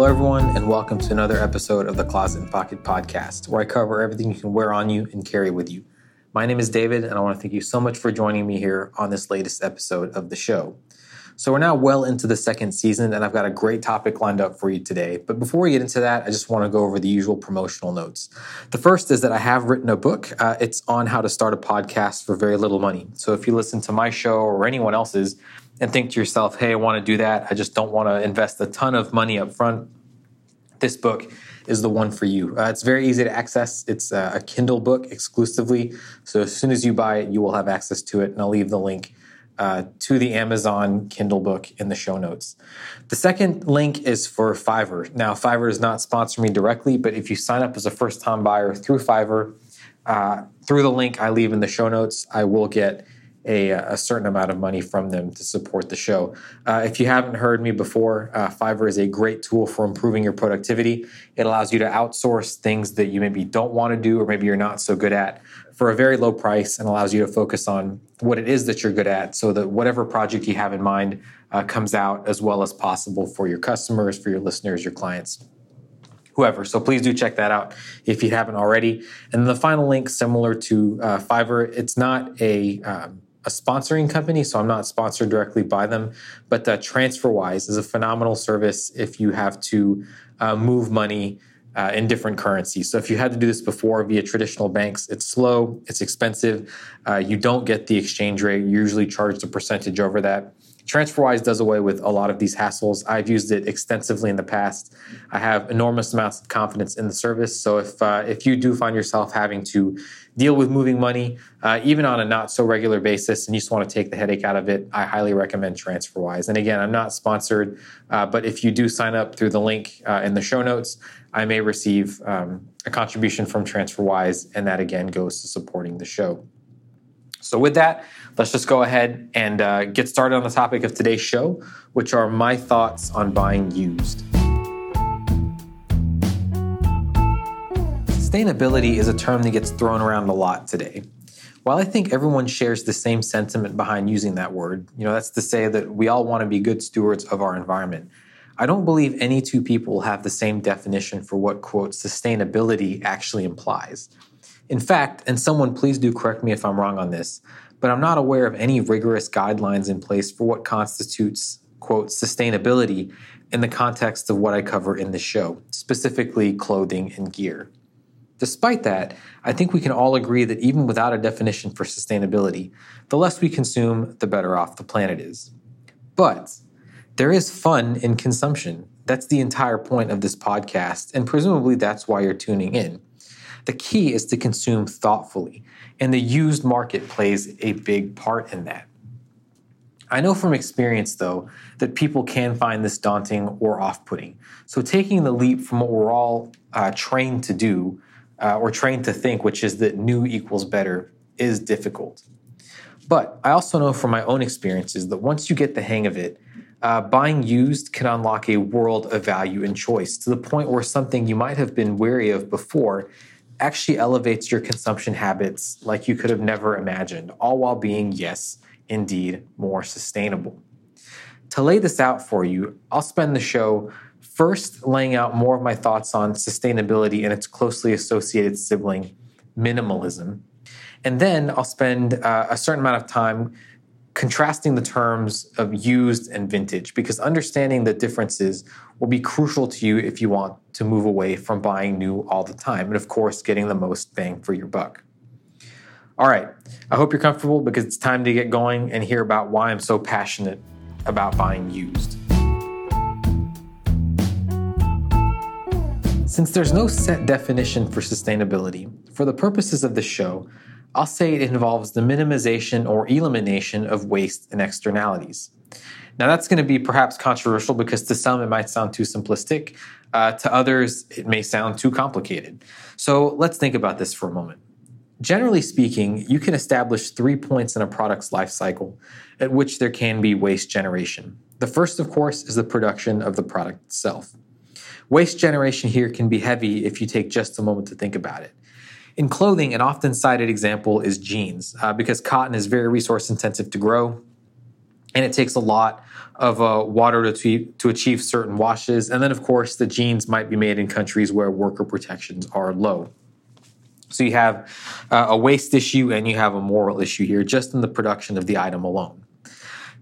Hello, everyone, and welcome to another episode of the Closet and Pocket Podcast, where I cover everything you can wear on you and carry with you. My name is David, and I want to thank you so much for joining me here on this latest episode of the show. So we're now well into the second season, and I've got a great topic lined up for you today. But before we get into that, I just want to go over the usual promotional notes. The first is that I have written a book. It's on how to start a podcast for very little money. So if you listen to my show or anyone else's and think to yourself, hey, I want to do that, I just don't want to invest a ton of money up front, this book is the one for you. It's very easy to access. It's a Kindle book exclusively. So as soon as you buy it, you will have access to it, and I'll leave the link to the Amazon Kindle book in the show notes. The second link is for Fiverr. Now, Fiverr does not sponsor me directly, but if you sign up as a first-time buyer through Fiverr, through the link I leave in the show notes, I will get a certain amount of money from them to support the show. If you haven't heard me before, Fiverr is a great tool for improving your productivity. It allows you to outsource things that you maybe don't want to do or maybe you're not so good at for a very low price, and allows you to focus on what it is that you're good at so that whatever project you have in mind comes out as well as possible for your customers, for your listeners, your clients, whoever. So please do check that out if you haven't already. And the final link, similar to Fiverr, it's not a sponsoring company, so I'm not sponsored directly by them, but TransferWise is a phenomenal service if you have to move money in different currencies. So if you had to do this before via traditional banks, it's slow, it's expensive. You don't get the exchange rate. You usually charge a percentage over that. TransferWise does away with a lot of these hassles. I've used it extensively in the past. I have enormous amounts of confidence in the service. So if you do find yourself having to deal with moving money, even on a not so regular basis, and you just want to take the headache out of it, I highly recommend TransferWise. And again, I'm not sponsored, but if you do sign up through the link in the show notes, I may receive a contribution from TransferWise, and that again goes to supporting the show. So with that, let's just go ahead and get started on the topic of today's show, which are my thoughts on buying used. Sustainability is a term that gets thrown around a lot today. While I think everyone shares the same sentiment behind using that word, that's to say that we all want to be good stewards of our environment, I don't believe any two people have the same definition for what, quote, sustainability actually implies. In fact, and someone please do correct me if I'm wrong on this, but I'm not aware of any rigorous guidelines in place for what constitutes, quote, sustainability in the context of what I cover in this show, specifically clothing and gear. Despite that, I think we can all agree that even without a definition for sustainability, the less we consume, the better off the planet is. But there is fun in consumption. That's the entire point of this podcast, and presumably that's why you're tuning in. The key is to consume thoughtfully, and the used market plays a big part in that. I know from experience, though, that people can find this daunting or off-putting. So taking the leap from what we're all trained to do or trained to think, which is that new equals better, is difficult. But I also know from my own experiences that once you get the hang of it, buying used can unlock a world of value and choice to the point where something you might have been wary of before actually elevates your consumption habits like you could have never imagined, all while being, yes, indeed, more sustainable. To lay this out for you, I'll spend the show first laying out more of my thoughts on sustainability and its closely associated sibling, minimalism. And then I'll spend a certain amount of time contrasting the terms of used and vintage, because understanding the differences will be crucial to you if you want to move away from buying new all the time, and of course, getting the most bang for your buck. All right, I hope you're comfortable because it's time to get going and hear about why I'm so passionate about buying used. Since there's no set definition for sustainability, for the purposes of this show, I'll say it involves the minimization or elimination of waste and externalities. Now, that's going to be perhaps controversial because to some it might sound too simplistic. To others, it may sound too complicated. So let's think about this for a moment. Generally speaking, you can establish 3 points in a product's life cycle at which there can be waste generation. The first, of course, is the production of the product itself. Waste generation here can be heavy if you take just a moment to think about it. In clothing, an often cited example is jeans, because cotton is very resource intensive to grow. And it takes a lot of water to achieve certain washes. And then, of course, the jeans might be made in countries where worker protections are low. So you have a waste issue and you have a moral issue here just in the production of the item alone.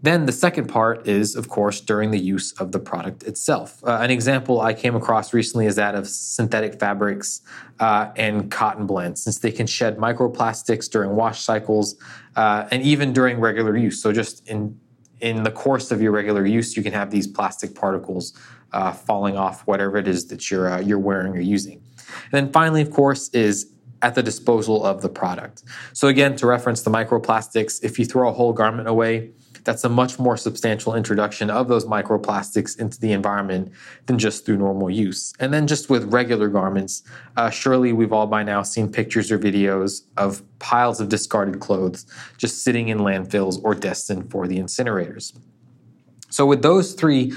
Then the second part is, of course, during the use of the product itself. An example I came across recently is that of synthetic fabrics and cotton blends, since they can shed microplastics during wash cycles and even during regular use. So just in the course of your regular use, you can have these plastic particles falling off whatever it is that you're wearing or using. And then finally, of course, is at the disposal of the product. So again, to reference the microplastics, if you throw a whole garment away, that's a much more substantial introduction of those microplastics into the environment than just through normal use. And then just with regular garments, surely we've all by now seen pictures or videos of piles of discarded clothes just sitting in landfills or destined for the incinerators. So with those three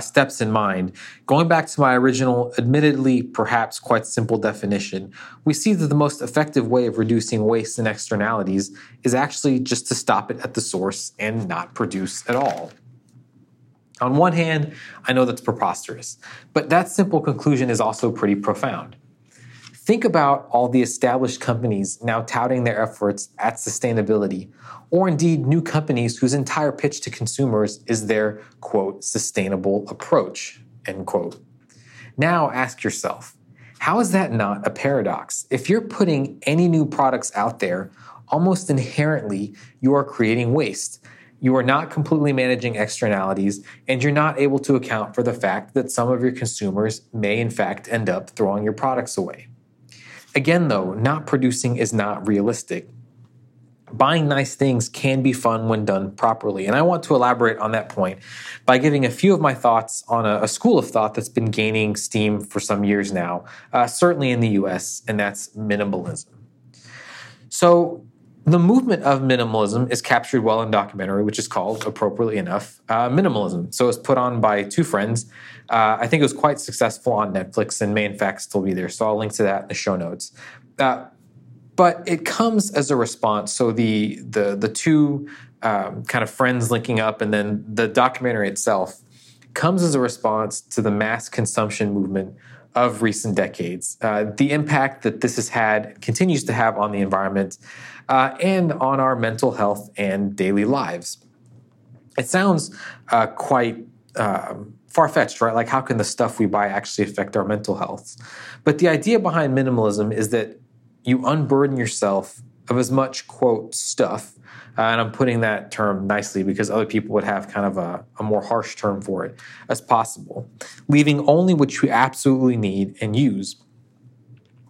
steps in mind, going back to my original, admittedly perhaps quite simple definition, we see that the most effective way of reducing waste and externalities is actually just to stop it at the source and not produce at all. On one hand, I know that's preposterous, but that simple conclusion is also pretty profound. Think about all the established companies now touting their efforts at sustainability, or indeed new companies whose entire pitch to consumers is their, quote, sustainable approach, end quote. Now ask yourself, how is that not a paradox? If you're putting any new products out there, almost inherently you are creating waste. You are not completely managing externalities, and you're not able to account for the fact that some of your consumers may in fact end up throwing your products away. Again, though, not producing is not realistic. Buying nice things can be fun when done properly. And I want to elaborate on that point by giving a few of my thoughts on a school of thought that's been gaining steam for some years now, certainly in the US, and that's minimalism. So the movement of minimalism is captured well in documentary, which is called, appropriately enough, Minimalism. So it was put on by two friends. I think it was quite successful on Netflix and may in fact still be there. So I'll link to that in the show notes. But it comes as a response. So the two kind of friends linking up and then the documentary itself comes as a response to the mass consumption movement of recent decades, the impact that this has had, continues to have on the environment, and on our mental health and daily lives. It sounds quite far-fetched, right? Like, how can the stuff we buy actually affect our mental health? But the idea behind minimalism is that you unburden yourself of as much, quote, stuff, and I'm putting that term nicely because other people would have kind of a more harsh term for it, as possible, leaving only what you absolutely need and use.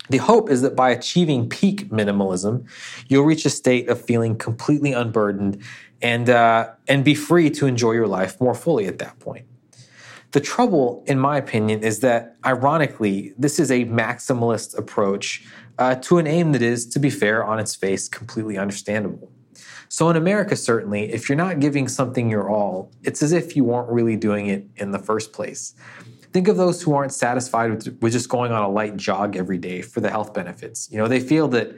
The hope is that by achieving peak minimalism, you'll reach a state of feeling completely unburdened and be free to enjoy your life more fully at that point. The trouble, in my opinion, is that, ironically, this is a maximalist approach to an aim that is, to be fair, on its face, completely understandable. So in America, certainly, if you're not giving something your all, it's as if you weren't really doing it in the first place. Think of those who aren't satisfied with just going on a light jog every day for the health benefits. You know, they feel that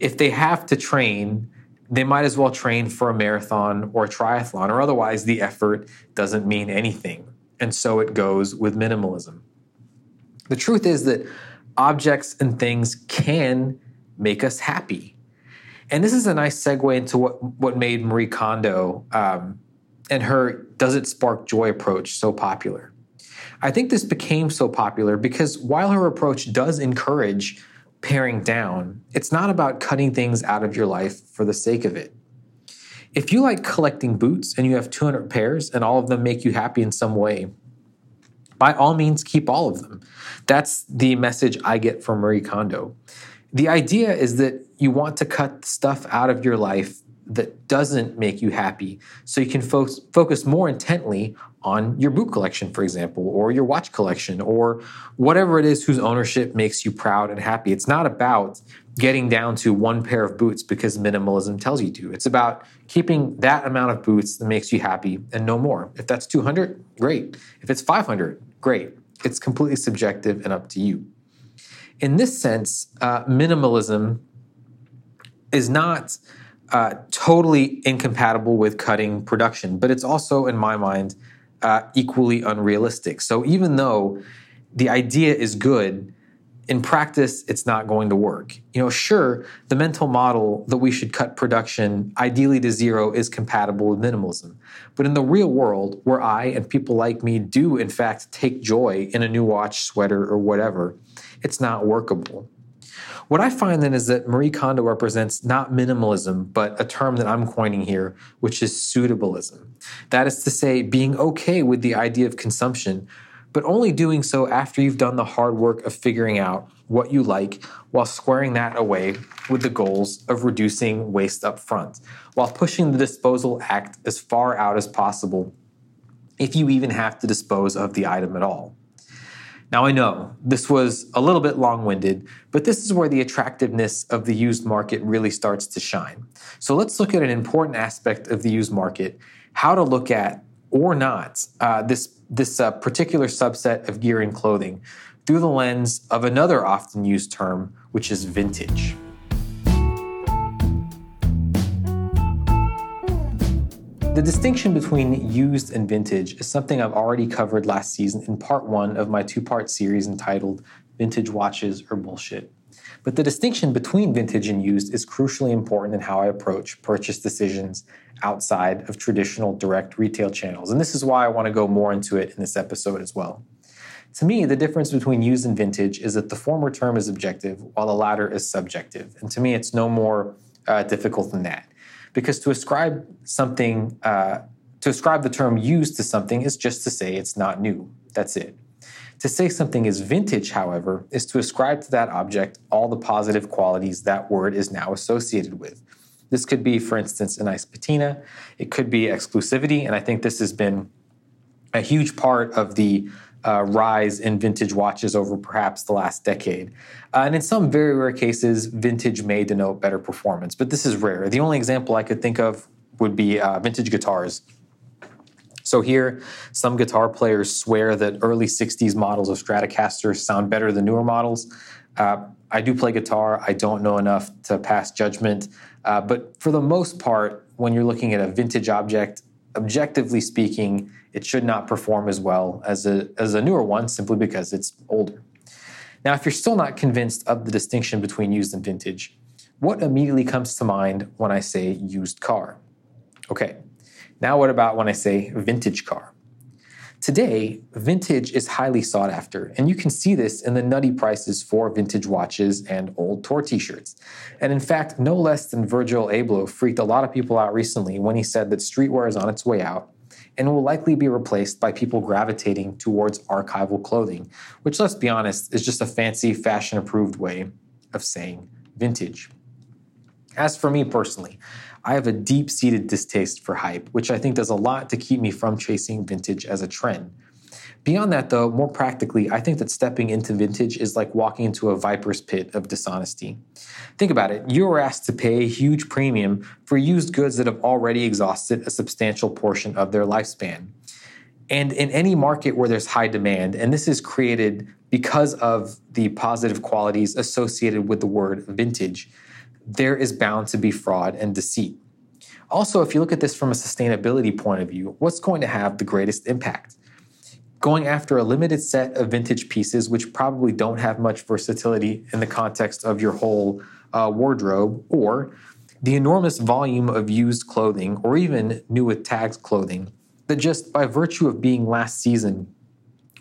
if they have to train, they might as well train for a marathon or a triathlon, or otherwise the effort doesn't mean anything. And so it goes with minimalism. The truth is that objects and things can make us happy. And this is a nice segue into what made Marie Kondo and her Does It Spark Joy approach so popular. I think this became so popular because while her approach does encourage paring down, it's not about cutting things out of your life for the sake of it. If you like collecting boots and you have 200 pairs and all of them make you happy in some way, by all means, keep all of them. That's the message I get from Marie Kondo. The idea is that you want to cut stuff out of your life that doesn't make you happy so you can focus more intently on your boot collection, for example, or your watch collection, or whatever it is whose ownership makes you proud and happy. It's not about getting down to one pair of boots because minimalism tells you to. It's about keeping that amount of boots that makes you happy and no more. If that's 200, great. If it's 500, great. It's completely subjective and up to you. In this sense, minimalism is not totally incompatible with cutting production, but it's also, in my mind, equally unrealistic. So even though the idea is good, in practice, it's not going to work. You know, sure, the mental model that we should cut production ideally to zero is compatible with minimalism. But in the real world, where I and people like me do, in fact, take joy in a new watch, sweater, or whatever, it's not workable. What I find then is that Marie Kondo represents not minimalism, but a term that I'm coining here, which is suitableism. That is to say, being okay with the idea of consumption, but only doing so after you've done the hard work of figuring out what you like while squaring that away with the goals of reducing waste up front, while pushing the disposal act as far out as possible, if you even have to dispose of the item at all. Now I know this was a little bit long-winded, but this is where the attractiveness of the used market really starts to shine. So let's look at an important aspect of the used market, how to look at or not this particular subset of gear and clothing through the lens of another often used term, which is vintage. The distinction between used and vintage is something I've already covered last season in part one of my two-part series entitled Vintage Watches or Bullshit. But the distinction between vintage and used is crucially important in how I approach purchase decisions outside of traditional direct retail channels. And this is why I want to go more into it in this episode as well. To me, the difference between used and vintage is that the former term is objective while the latter is subjective. And to me, it's no more difficult than that. Because to ascribe the term used to something is just to say it's not new. That's it. To say something is vintage, however, is to ascribe to that object all the positive qualities that word is now associated with. This could be, for instance, a nice patina. It could be exclusivity. And I think this has been a huge part of the rise in vintage watches over perhaps the last decade. And in some very rare cases, vintage may denote better performance, but this is rare. The only example I could think of would be vintage guitars. So here, some guitar players swear that early 60s models of Stratocaster sound better than newer models. I do play guitar. I don't know enough to pass judgment. But for the most part, when you're looking at a vintage object, objectively speaking, it should not perform as well as a newer one simply because it's older. Now, if you're still not convinced of the distinction between used and vintage, what immediately comes to mind when I say used car? Okay, now what about when I say vintage car? Today, vintage is highly sought after, and you can see this in the nutty prices for vintage watches and old tour t-shirts. And in fact, no less than Virgil Abloh freaked a lot of people out recently when he said that streetwear is on its way out and will likely be replaced by people gravitating towards archival clothing, which, let's be honest, is just a fancy, fashion-approved way of saying vintage. As for me personally, I have a deep-seated distaste for hype, which I think does a lot to keep me from chasing vintage as a trend. Beyond that, though, more practically, I think that stepping into vintage is like walking into a viper's pit of dishonesty. Think about it. You were asked to pay a huge premium for used goods that have already exhausted a substantial portion of their lifespan. And in any market where there's high demand, and this is created because of the positive qualities associated with the word vintage, there is bound to be fraud and deceit. Also, if you look at this from a sustainability point of view, what's going to have the greatest impact? Going after a limited set of vintage pieces, which probably don't have much versatility in the context of your whole wardrobe, or the enormous volume of used clothing, or even new with tags clothing, that just by virtue of being last season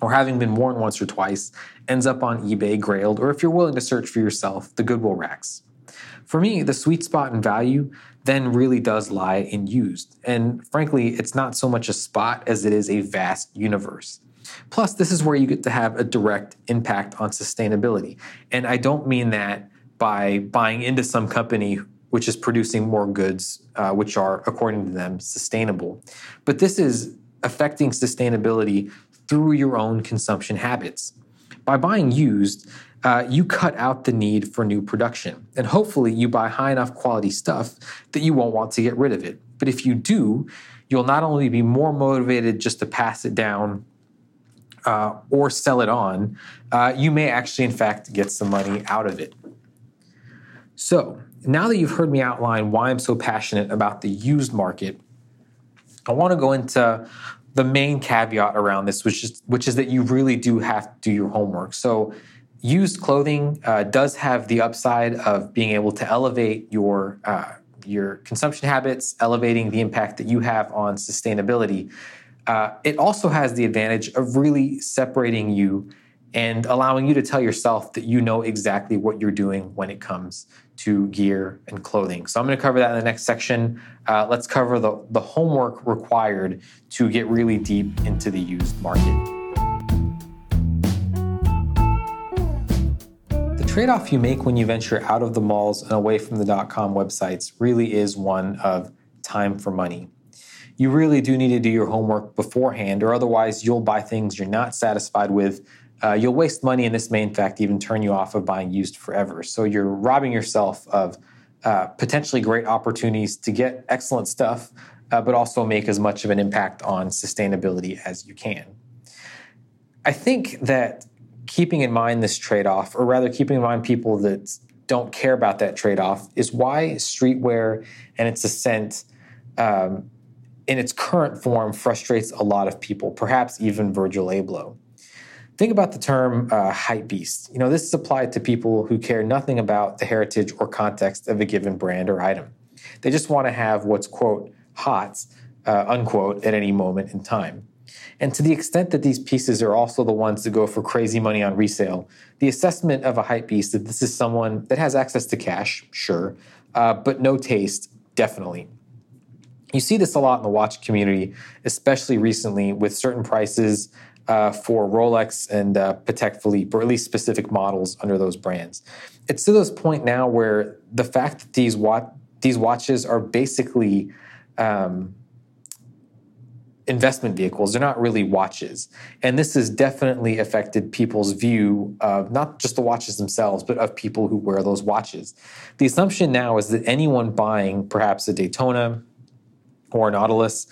or having been worn once or twice, ends up on eBay, Grailed, or if you're willing to search for yourself, the Goodwill racks. For me, the sweet spot in value then really does lie in used. And frankly, it's not so much a spot as it is a vast universe. Plus, this is where you get to have a direct impact on sustainability. And I don't mean that by buying into some company which is producing more goods, which are, according to them, sustainable. But this is affecting sustainability through your own consumption habits. By buying used, you cut out the need for new production. And hopefully you buy high enough quality stuff that you won't want to get rid of it. But if you do, you'll not only be more motivated just to pass it down or sell it on, you may actually, in fact, get some money out of it. So now that you've heard me outline why I'm so passionate about the used market, I want to go into the main caveat around this, which is that you really do have to do your homework. So used clothing does have the upside of being able to elevate your consumption habits, elevating the impact that you have on sustainability. It also has the advantage of really separating you and allowing you to tell yourself that you know exactly what you're doing when it comes to gear and clothing. So I'm going to cover that in the next section. Let's cover the homework required to get really deep into the used market. The trade-off you make when you venture out of the malls and away from the .com websites really is one of time for money. You really do need to do your homework beforehand, or otherwise you'll buy things you're not satisfied with. You'll waste money, and this may, in fact, even turn you off of buying used forever. So you're robbing yourself of potentially great opportunities to get excellent stuff, but also make as much of an impact on sustainability as you can. I think that keeping in mind this trade-off, or rather keeping in mind people that don't care about that trade-off, is why streetwear and its ascent in its current form frustrates a lot of people, perhaps even Virgil Abloh. Think about the term hype beast. You know, this is applied to people who care nothing about the heritage or context of a given brand or item. They just want to have what's, quote, hot, unquote, at any moment in time. And to the extent that these pieces are also the ones that go for crazy money on resale, the assessment of a hypebeast that this is someone that has access to cash, sure, but no taste, definitely. You see this a lot in the watch community, especially recently with certain prices for Rolex and Patek Philippe, or at least specific models under those brands. It's to this point now where the fact that these watches are basically investment vehicles. They're not really watches. And this has definitely affected people's view of not just the watches themselves, but of people who wear those watches. The assumption now is that anyone buying perhaps a Daytona or a Nautilus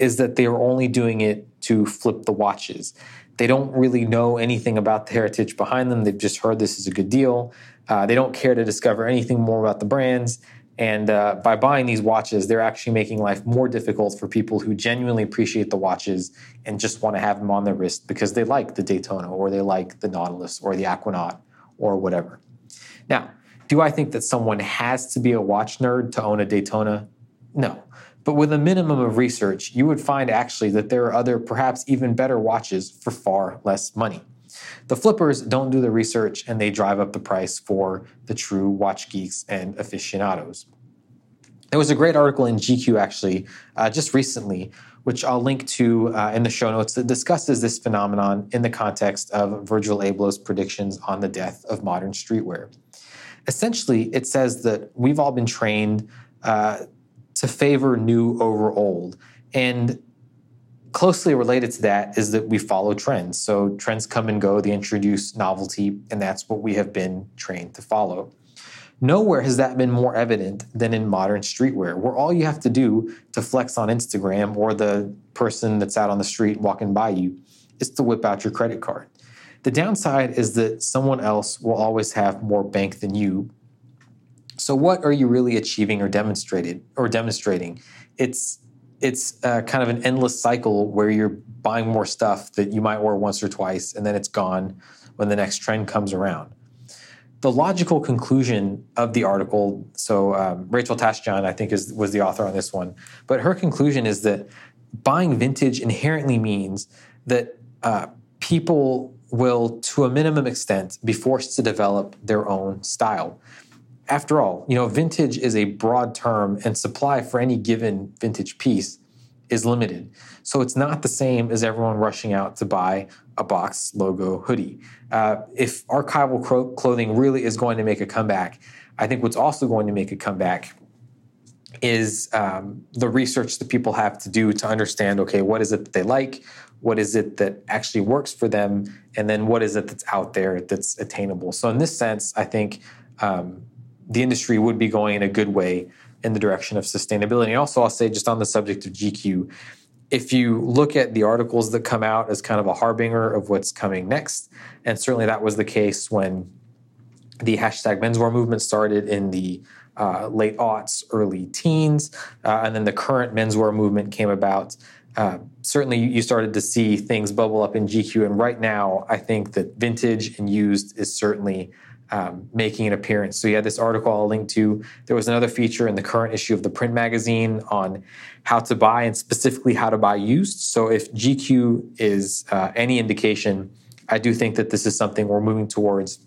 is that they are only doing it to flip the watches. They don't really know anything about the heritage behind them. They've just heard this is a good deal. They don't care to discover anything more about the brands. And by buying these watches, they're actually making life more difficult for people who genuinely appreciate the watches and just want to have them on their wrist because they like the Daytona or they like the Nautilus or the Aquanaut or whatever. Now, do I think that someone has to be a watch nerd to own a Daytona? No. But with a minimum of research, you would find actually that there are other, perhaps even better watches for far less money. The flippers don't do the research, and they drive up the price for the true watch geeks and aficionados. There was a great article in GQ, actually, just recently, which I'll link to in the show notes, that discusses this phenomenon in the context of Virgil Abloh's predictions on the death of modern streetwear. Essentially, it says that we've all been trained to favor new over old, and closely related to that is that we follow trends. So trends come and go, they introduce novelty, and that's what we have been trained to follow. Nowhere has that been more evident than in modern streetwear, where all you have to do to flex on Instagram or the person that's out on the street walking by you is to whip out your credit card. The downside is that someone else will always have more bank than you. So what are you really achieving or demonstrating? It's kind of an endless cycle where you're buying more stuff that you might wear once or twice, and then it's gone when the next trend comes around. The logical conclusion of the article, so Rachel Tashjian, I think, was the author on this one, but her conclusion is that buying vintage inherently means that people will, to a minimum extent, be forced to develop their own style. After all, you know, vintage is a broad term, and supply for any given vintage piece is limited. So it's not the same as everyone rushing out to buy a box logo hoodie. If archival clothing really is going to make a comeback, I think what's also going to make a comeback is the research that people have to do to understand, okay, what is it that they like? What is it that actually works for them? And then what is it that's out there that's attainable? So in this sense, I think the industry would be going in a good way in the direction of sustainability. And also, I'll say just on the subject of GQ, if you look at the articles that come out as kind of a harbinger of what's coming next, and certainly that was the case when The hashtag menswear movement started in the late aughts, early teens, and then the current menswear movement came about. Certainly, you started to see things bubble up in GQ, and right now, I think that vintage and used is certainly making an appearance. So you had this article I'll link to. There was another feature in the current issue of the print magazine on how to buy and specifically how to buy used. So if GQ is any indication, I do think that this is something we're moving towards.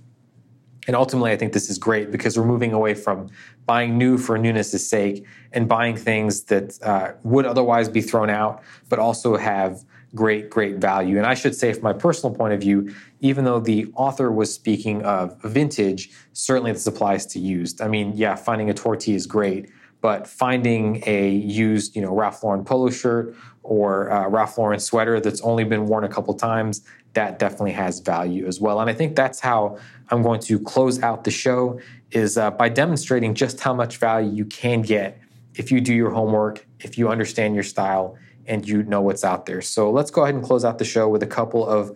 And ultimately, I think this is great because we're moving away from buying new for newness' sake and buying things that would otherwise be thrown out, but also have great, great value. And I should say, from my personal point of view, even though the author was speaking of vintage, certainly this applies to used. I mean, yeah, finding a tortilla is great, but finding a used, Ralph Lauren polo shirt or Ralph Lauren sweater that's only been worn a couple times, that definitely has value as well. And I think that's how I'm going to close out the show, is by demonstrating just how much value you can get if you do your homework, if you understand your style, and you know what's out there. So let's go ahead and close out the show with a couple of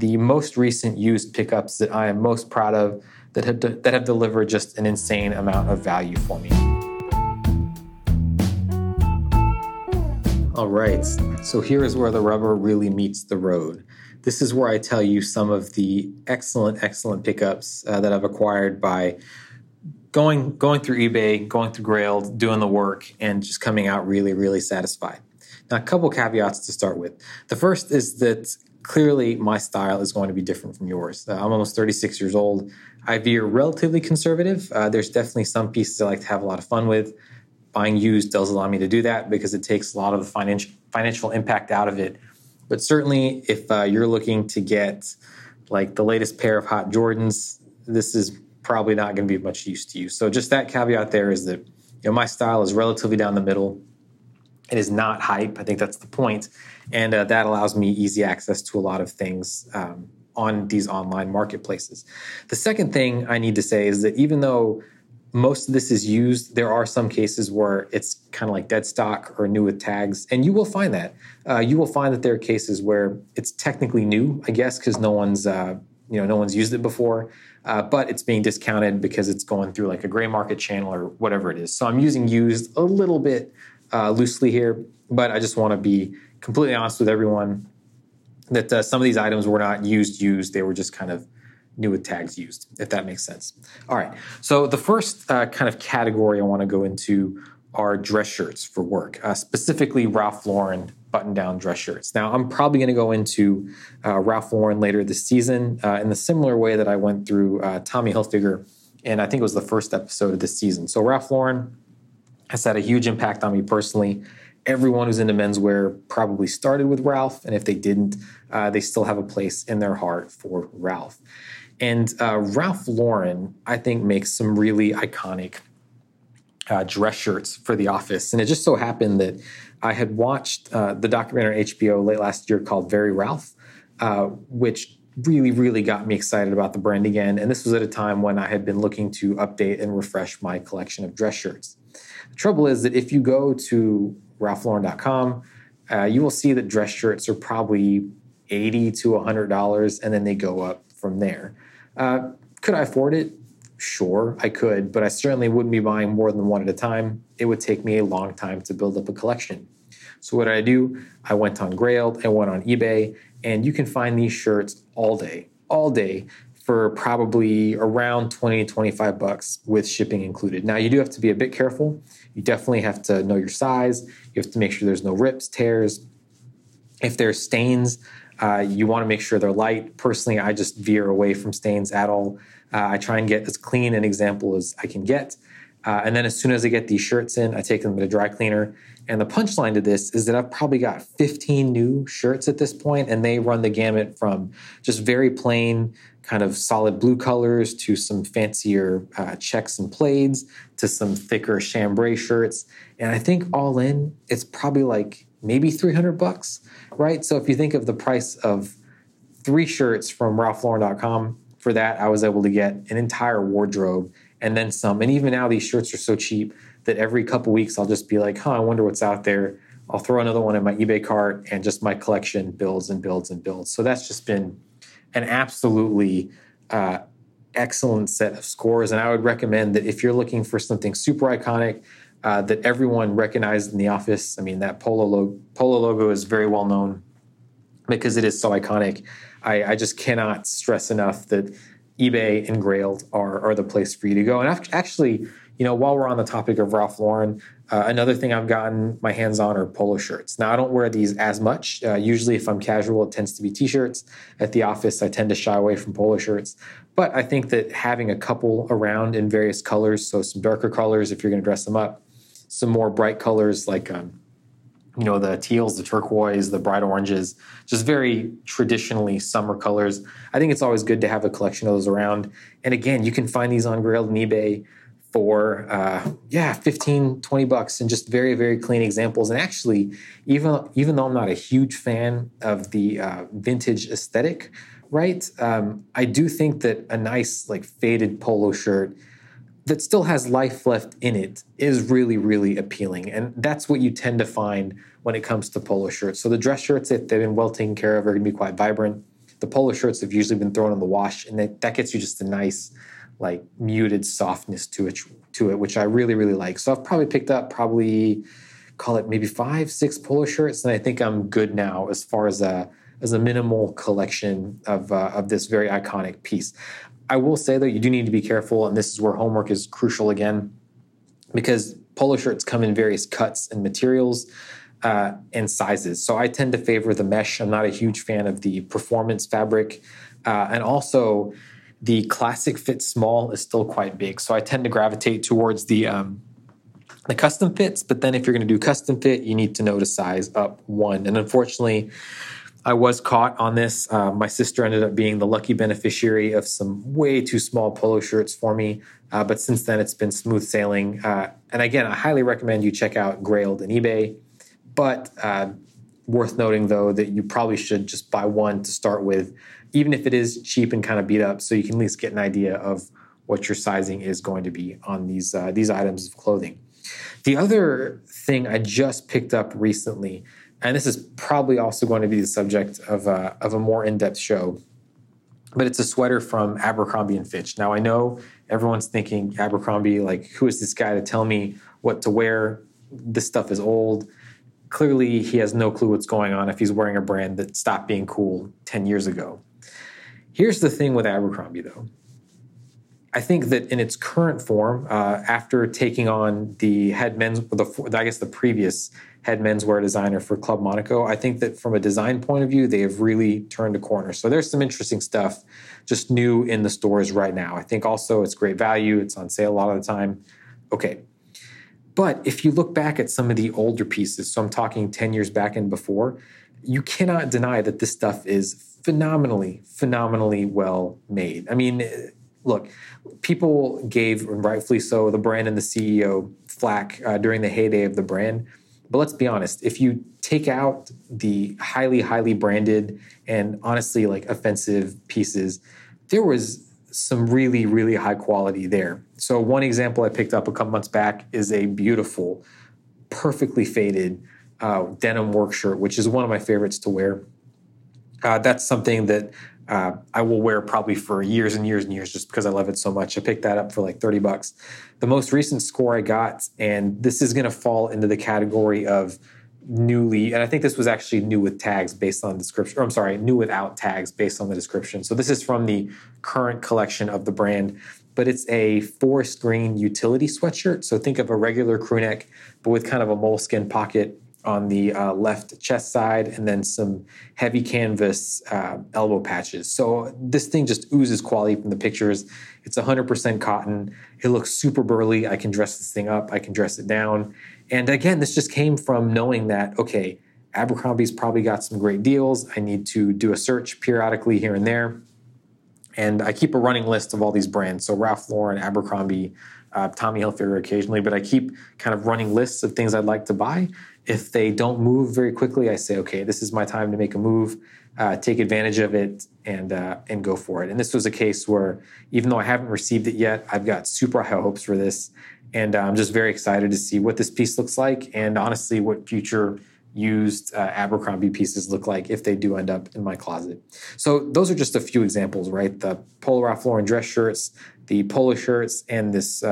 the most recent used pickups that I am most proud of that have delivered just an insane amount of value for me. All right, so here is where the rubber really meets the road. This is where I tell you some of the excellent, excellent pickups that I've acquired by going through eBay, going through Grailed, doing the work, and just coming out really, really satisfied. Now, a couple caveats to start with. The first is that clearly my style is going to be different from yours. I'm almost 36 years old. I veer relatively conservative. There's definitely some pieces I like to have a lot of fun with. Buying used does allow me to do that because it takes a lot of the financial impact out of it. But certainly, if you're looking to get like the latest pair of hot Jordans, this is probably not going to be of much use to you. So just that caveat there is that my style is relatively down the middle. It is not hype. I think that's the point. And that allows me easy access to a lot of things on these online marketplaces. The second thing I need to say is that even though most of this is used, there are some cases where it's kind of like dead stock or new with tags, and you will find that. You will find that there are cases where it's technically new, I guess, because no one's used it before, but it's being discounted because it's going through like a gray market channel or whatever it is. So I'm using used a little bit loosely here, but I just want to be completely honest with everyone that some of these items were not used. They were just kind of new with tags used, if that makes sense. All right, so the first kind of category I want to go into are dress shirts for work, specifically Ralph Lauren button-down dress shirts. Now, I'm probably going to go into Ralph Lauren later this season in the similar way that I went through Tommy Hilfiger, and I think it was the first episode of this season. So Ralph Lauren has had a huge impact on me personally. Everyone who's into menswear probably started with Ralph, and if they didn't, they still have a place in their heart for Ralph. And Ralph Lauren, I think, makes some really iconic dress shirts for the office. And it just so happened that I had watched the documentary on HBO late last year called Very Ralph, which really, really got me excited about the brand again. And this was at a time when I had been looking to update and refresh my collection of dress shirts. The trouble is that if you go to RalphLauren.com, you will see that dress shirts are probably $80 to $100, and then they go up from there. Could I afford it? Sure, I could, but I certainly wouldn't be buying more than one at a time. It would take me a long time to build up a collection. So what did I do? I went on Grailed, I went on eBay, and you can find these shirts all day for probably around $20 to $25 with shipping included. Now, you do have to be a bit careful. You definitely have to know your size. You have to make sure there's no rips, tears. If there's stains, you want to make sure they're light. Personally, I just veer away from stains at all. I try and get as clean an example as I can get. And then as soon as I get these shirts in, I take them to the dry cleaner. And the punchline to this is that I've probably got 15 new shirts at this point, and they run the gamut from just very plain kind of solid blue colors to some fancier checks and plaids to some thicker chambray shirts. And I think all in, it's probably like maybe $300, right? So if you think of the price of 3 shirts from RalphLauren.com, for that, I was able to get an entire wardrobe and then some. And even now, these shirts are so cheap that every couple weeks I'll just be like, I wonder what's out there. I'll throw another one in my eBay cart, and just my collection builds and builds and builds. So that's just been an absolutely excellent set of scores. And I would recommend that if you're looking for something super iconic that everyone recognized in the office, I mean, that Polo logo is very well known because it is so iconic. I just cannot stress enough that eBay and Grailed are the place for you to go. And I've actually, you know, while we're on the topic of Ralph Lauren, another thing I've gotten my hands on are polo shirts. Now, I don't wear these as much. Usually, if I'm casual, it tends to be T-shirts. At the office, I tend to shy away from polo shirts. But I think that having a couple around in various colors, so some darker colors if you're going to dress them up, some more bright colors like, you know, the teals, the turquoise, the bright oranges, just very traditionally summer colors. I think it's always good to have a collection of those around. And again, you can find these on Grailed and eBay for, $15-20 and just very, very clean examples. And actually, even though I'm not a huge fan of the vintage aesthetic, right, I do think that a nice, like, faded polo shirt that still has life left in it is really, really appealing. And that's what you tend to find when it comes to polo shirts. So the dress shirts, if they've been well taken care of, are going to be quite vibrant. The polo shirts have usually been thrown in the wash, and that gets you just a nice, like, muted softness to it, which I really, really like. So I've probably picked up call it maybe 5-6 polo shirts, and I think I'm good now as far as a minimal collection of this very iconic piece. I will say, though, you do need to be careful, and this is where homework is crucial again, because polo shirts come in various cuts and materials and sizes. So I tend to favor the mesh. I'm not a huge fan of the performance fabric. And also, the classic fit small is still quite big. So I tend to gravitate towards the custom fits. But then if you're going to do custom fit, you need to know to size up one. And unfortunately, I was caught on this. My sister ended up being the lucky beneficiary of some way too small polo shirts for me. But since then, it's been smooth sailing. And again, I highly recommend you check out Grailed and eBay. But worth noting, though, that you probably should just buy one to start with, even if it is cheap and kind of beat up, so you can at least get an idea of what your sizing is going to be on these items of clothing. The other thing I just picked up recently, and this is probably also going to be the subject of a more in-depth show, but it's a sweater from Abercrombie and Fitch. Now, I know everyone's thinking Abercrombie, like, who is this guy to tell me what to wear? This stuff is old. Clearly, he has no clue what's going on if he's wearing a brand that stopped being cool 10 years ago. Here's the thing with Abercrombie, though. I think that in its current form, after taking on the previous head menswear designer for Club Monaco, I think that from a design point of view, they have really turned a corner. So there's some interesting stuff just new in the stores right now. I think also it's great value. It's on sale a lot of the time. Okay. But if you look back at some of the older pieces, so I'm talking 10 years back and before, you cannot deny that this stuff is phenomenally well made. I mean, look, people gave, and rightfully so, the brand and the CEO flack during the heyday of the brand. But let's be honest, if you take out the highly, highly branded and honestly, like, offensive pieces, there was some really, really high quality there. So one example I picked up a couple months back is a beautiful, perfectly faded denim work shirt, which is one of my favorites to wear. That's something that I will wear probably for years and years and years just because I love it so much. I picked that up for like $30. The most recent score I got, and this is going to fall into the category of newly, and I think this was actually new with tags based on the description, or I'm sorry, new without tags based on the description. So this is from the current collection of the brand, but it's a forest green utility sweatshirt. So think of a regular crew neck, but with kind of a moleskin pocket on the left chest side, and then some heavy canvas elbow patches. So this thing just oozes quality from the pictures. It's 100% cotton. It looks super burly. I can dress this thing up. I can dress it down. And again, this just came from knowing that, okay, Abercrombie's probably got some great deals. I need to do a search periodically here and there. And I keep a running list of all these brands. So Ralph Lauren, Abercrombie, Tommy Hilfiger occasionally, but I keep kind of running lists of things I'd like to buy. If they don't move very quickly, I say, okay, this is my time to make a move, take advantage of it, and go for it. And this was a case where, even though I haven't received it yet, I've got super high hopes for this. And I'm just very excited to see what this piece looks like and honestly what future used Abercrombie pieces look like if they do end up in my closet. So those are just a few examples, right? The Polo Ralph Lauren dress shirts, the polo shirts, and this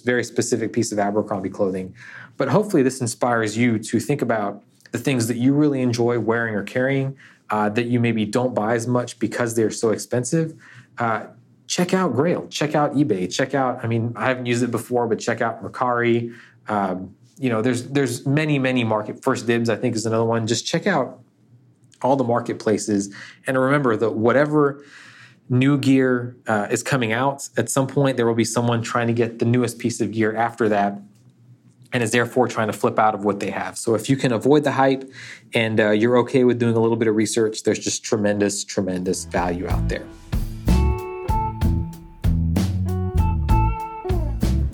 very specific piece of Abercrombie clothing. But hopefully this inspires you to think about the things that you really enjoy wearing or carrying, that you maybe don't buy as much because they're so expensive. Check out Grailed, check out eBay, check out, I mean, I haven't used it before, but check out Mercari. You know, there's many, many market. First Dibs, I think, is another one. Just check out all the marketplaces. And remember that whatever new gear is coming out, at some point there will be someone trying to get the newest piece of gear after that and is therefore trying to flip out of what they have. So if you can avoid the hype and you're okay with doing a little bit of research, there's just tremendous, tremendous value out there.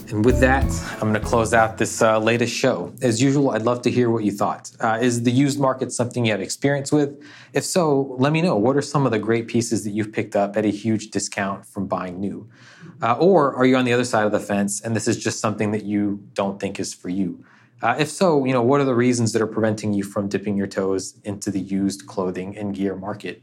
And with that, I'm going to close out this latest show. As usual, I'd love to hear what you thought. Is the used market something you have experience with? If so, let me know. What are some of the great pieces that you've picked up at a huge discount from buying new? Or are you on the other side of the fence and this is just something that you don't think is for you? If so, you know, what are the reasons that are preventing you from dipping your toes into the used clothing and gear market?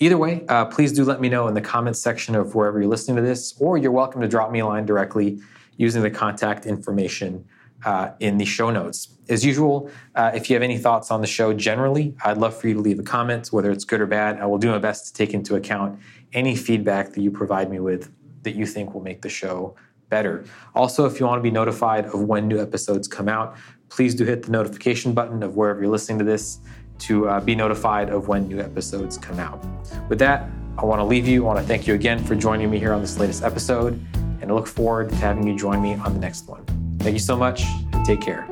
Either way, please do let me know in the comments section of wherever you're listening to this, or you're welcome to drop me a line directly using the contact information in the show notes. As usual, if you have any thoughts on the show generally, I'd love for you to leave a comment, whether it's good or bad. I will do my best to take into account any feedback that you provide me with that you think will make the show better. Also, if you want to be notified of when new episodes come out, please do hit the notification button of wherever you're listening to this to be notified of when new episodes come out. With that, I want to leave you. I want to thank you again for joining me here on this latest episode. And I look forward to having you join me on the next one. Thank you so much. Take care.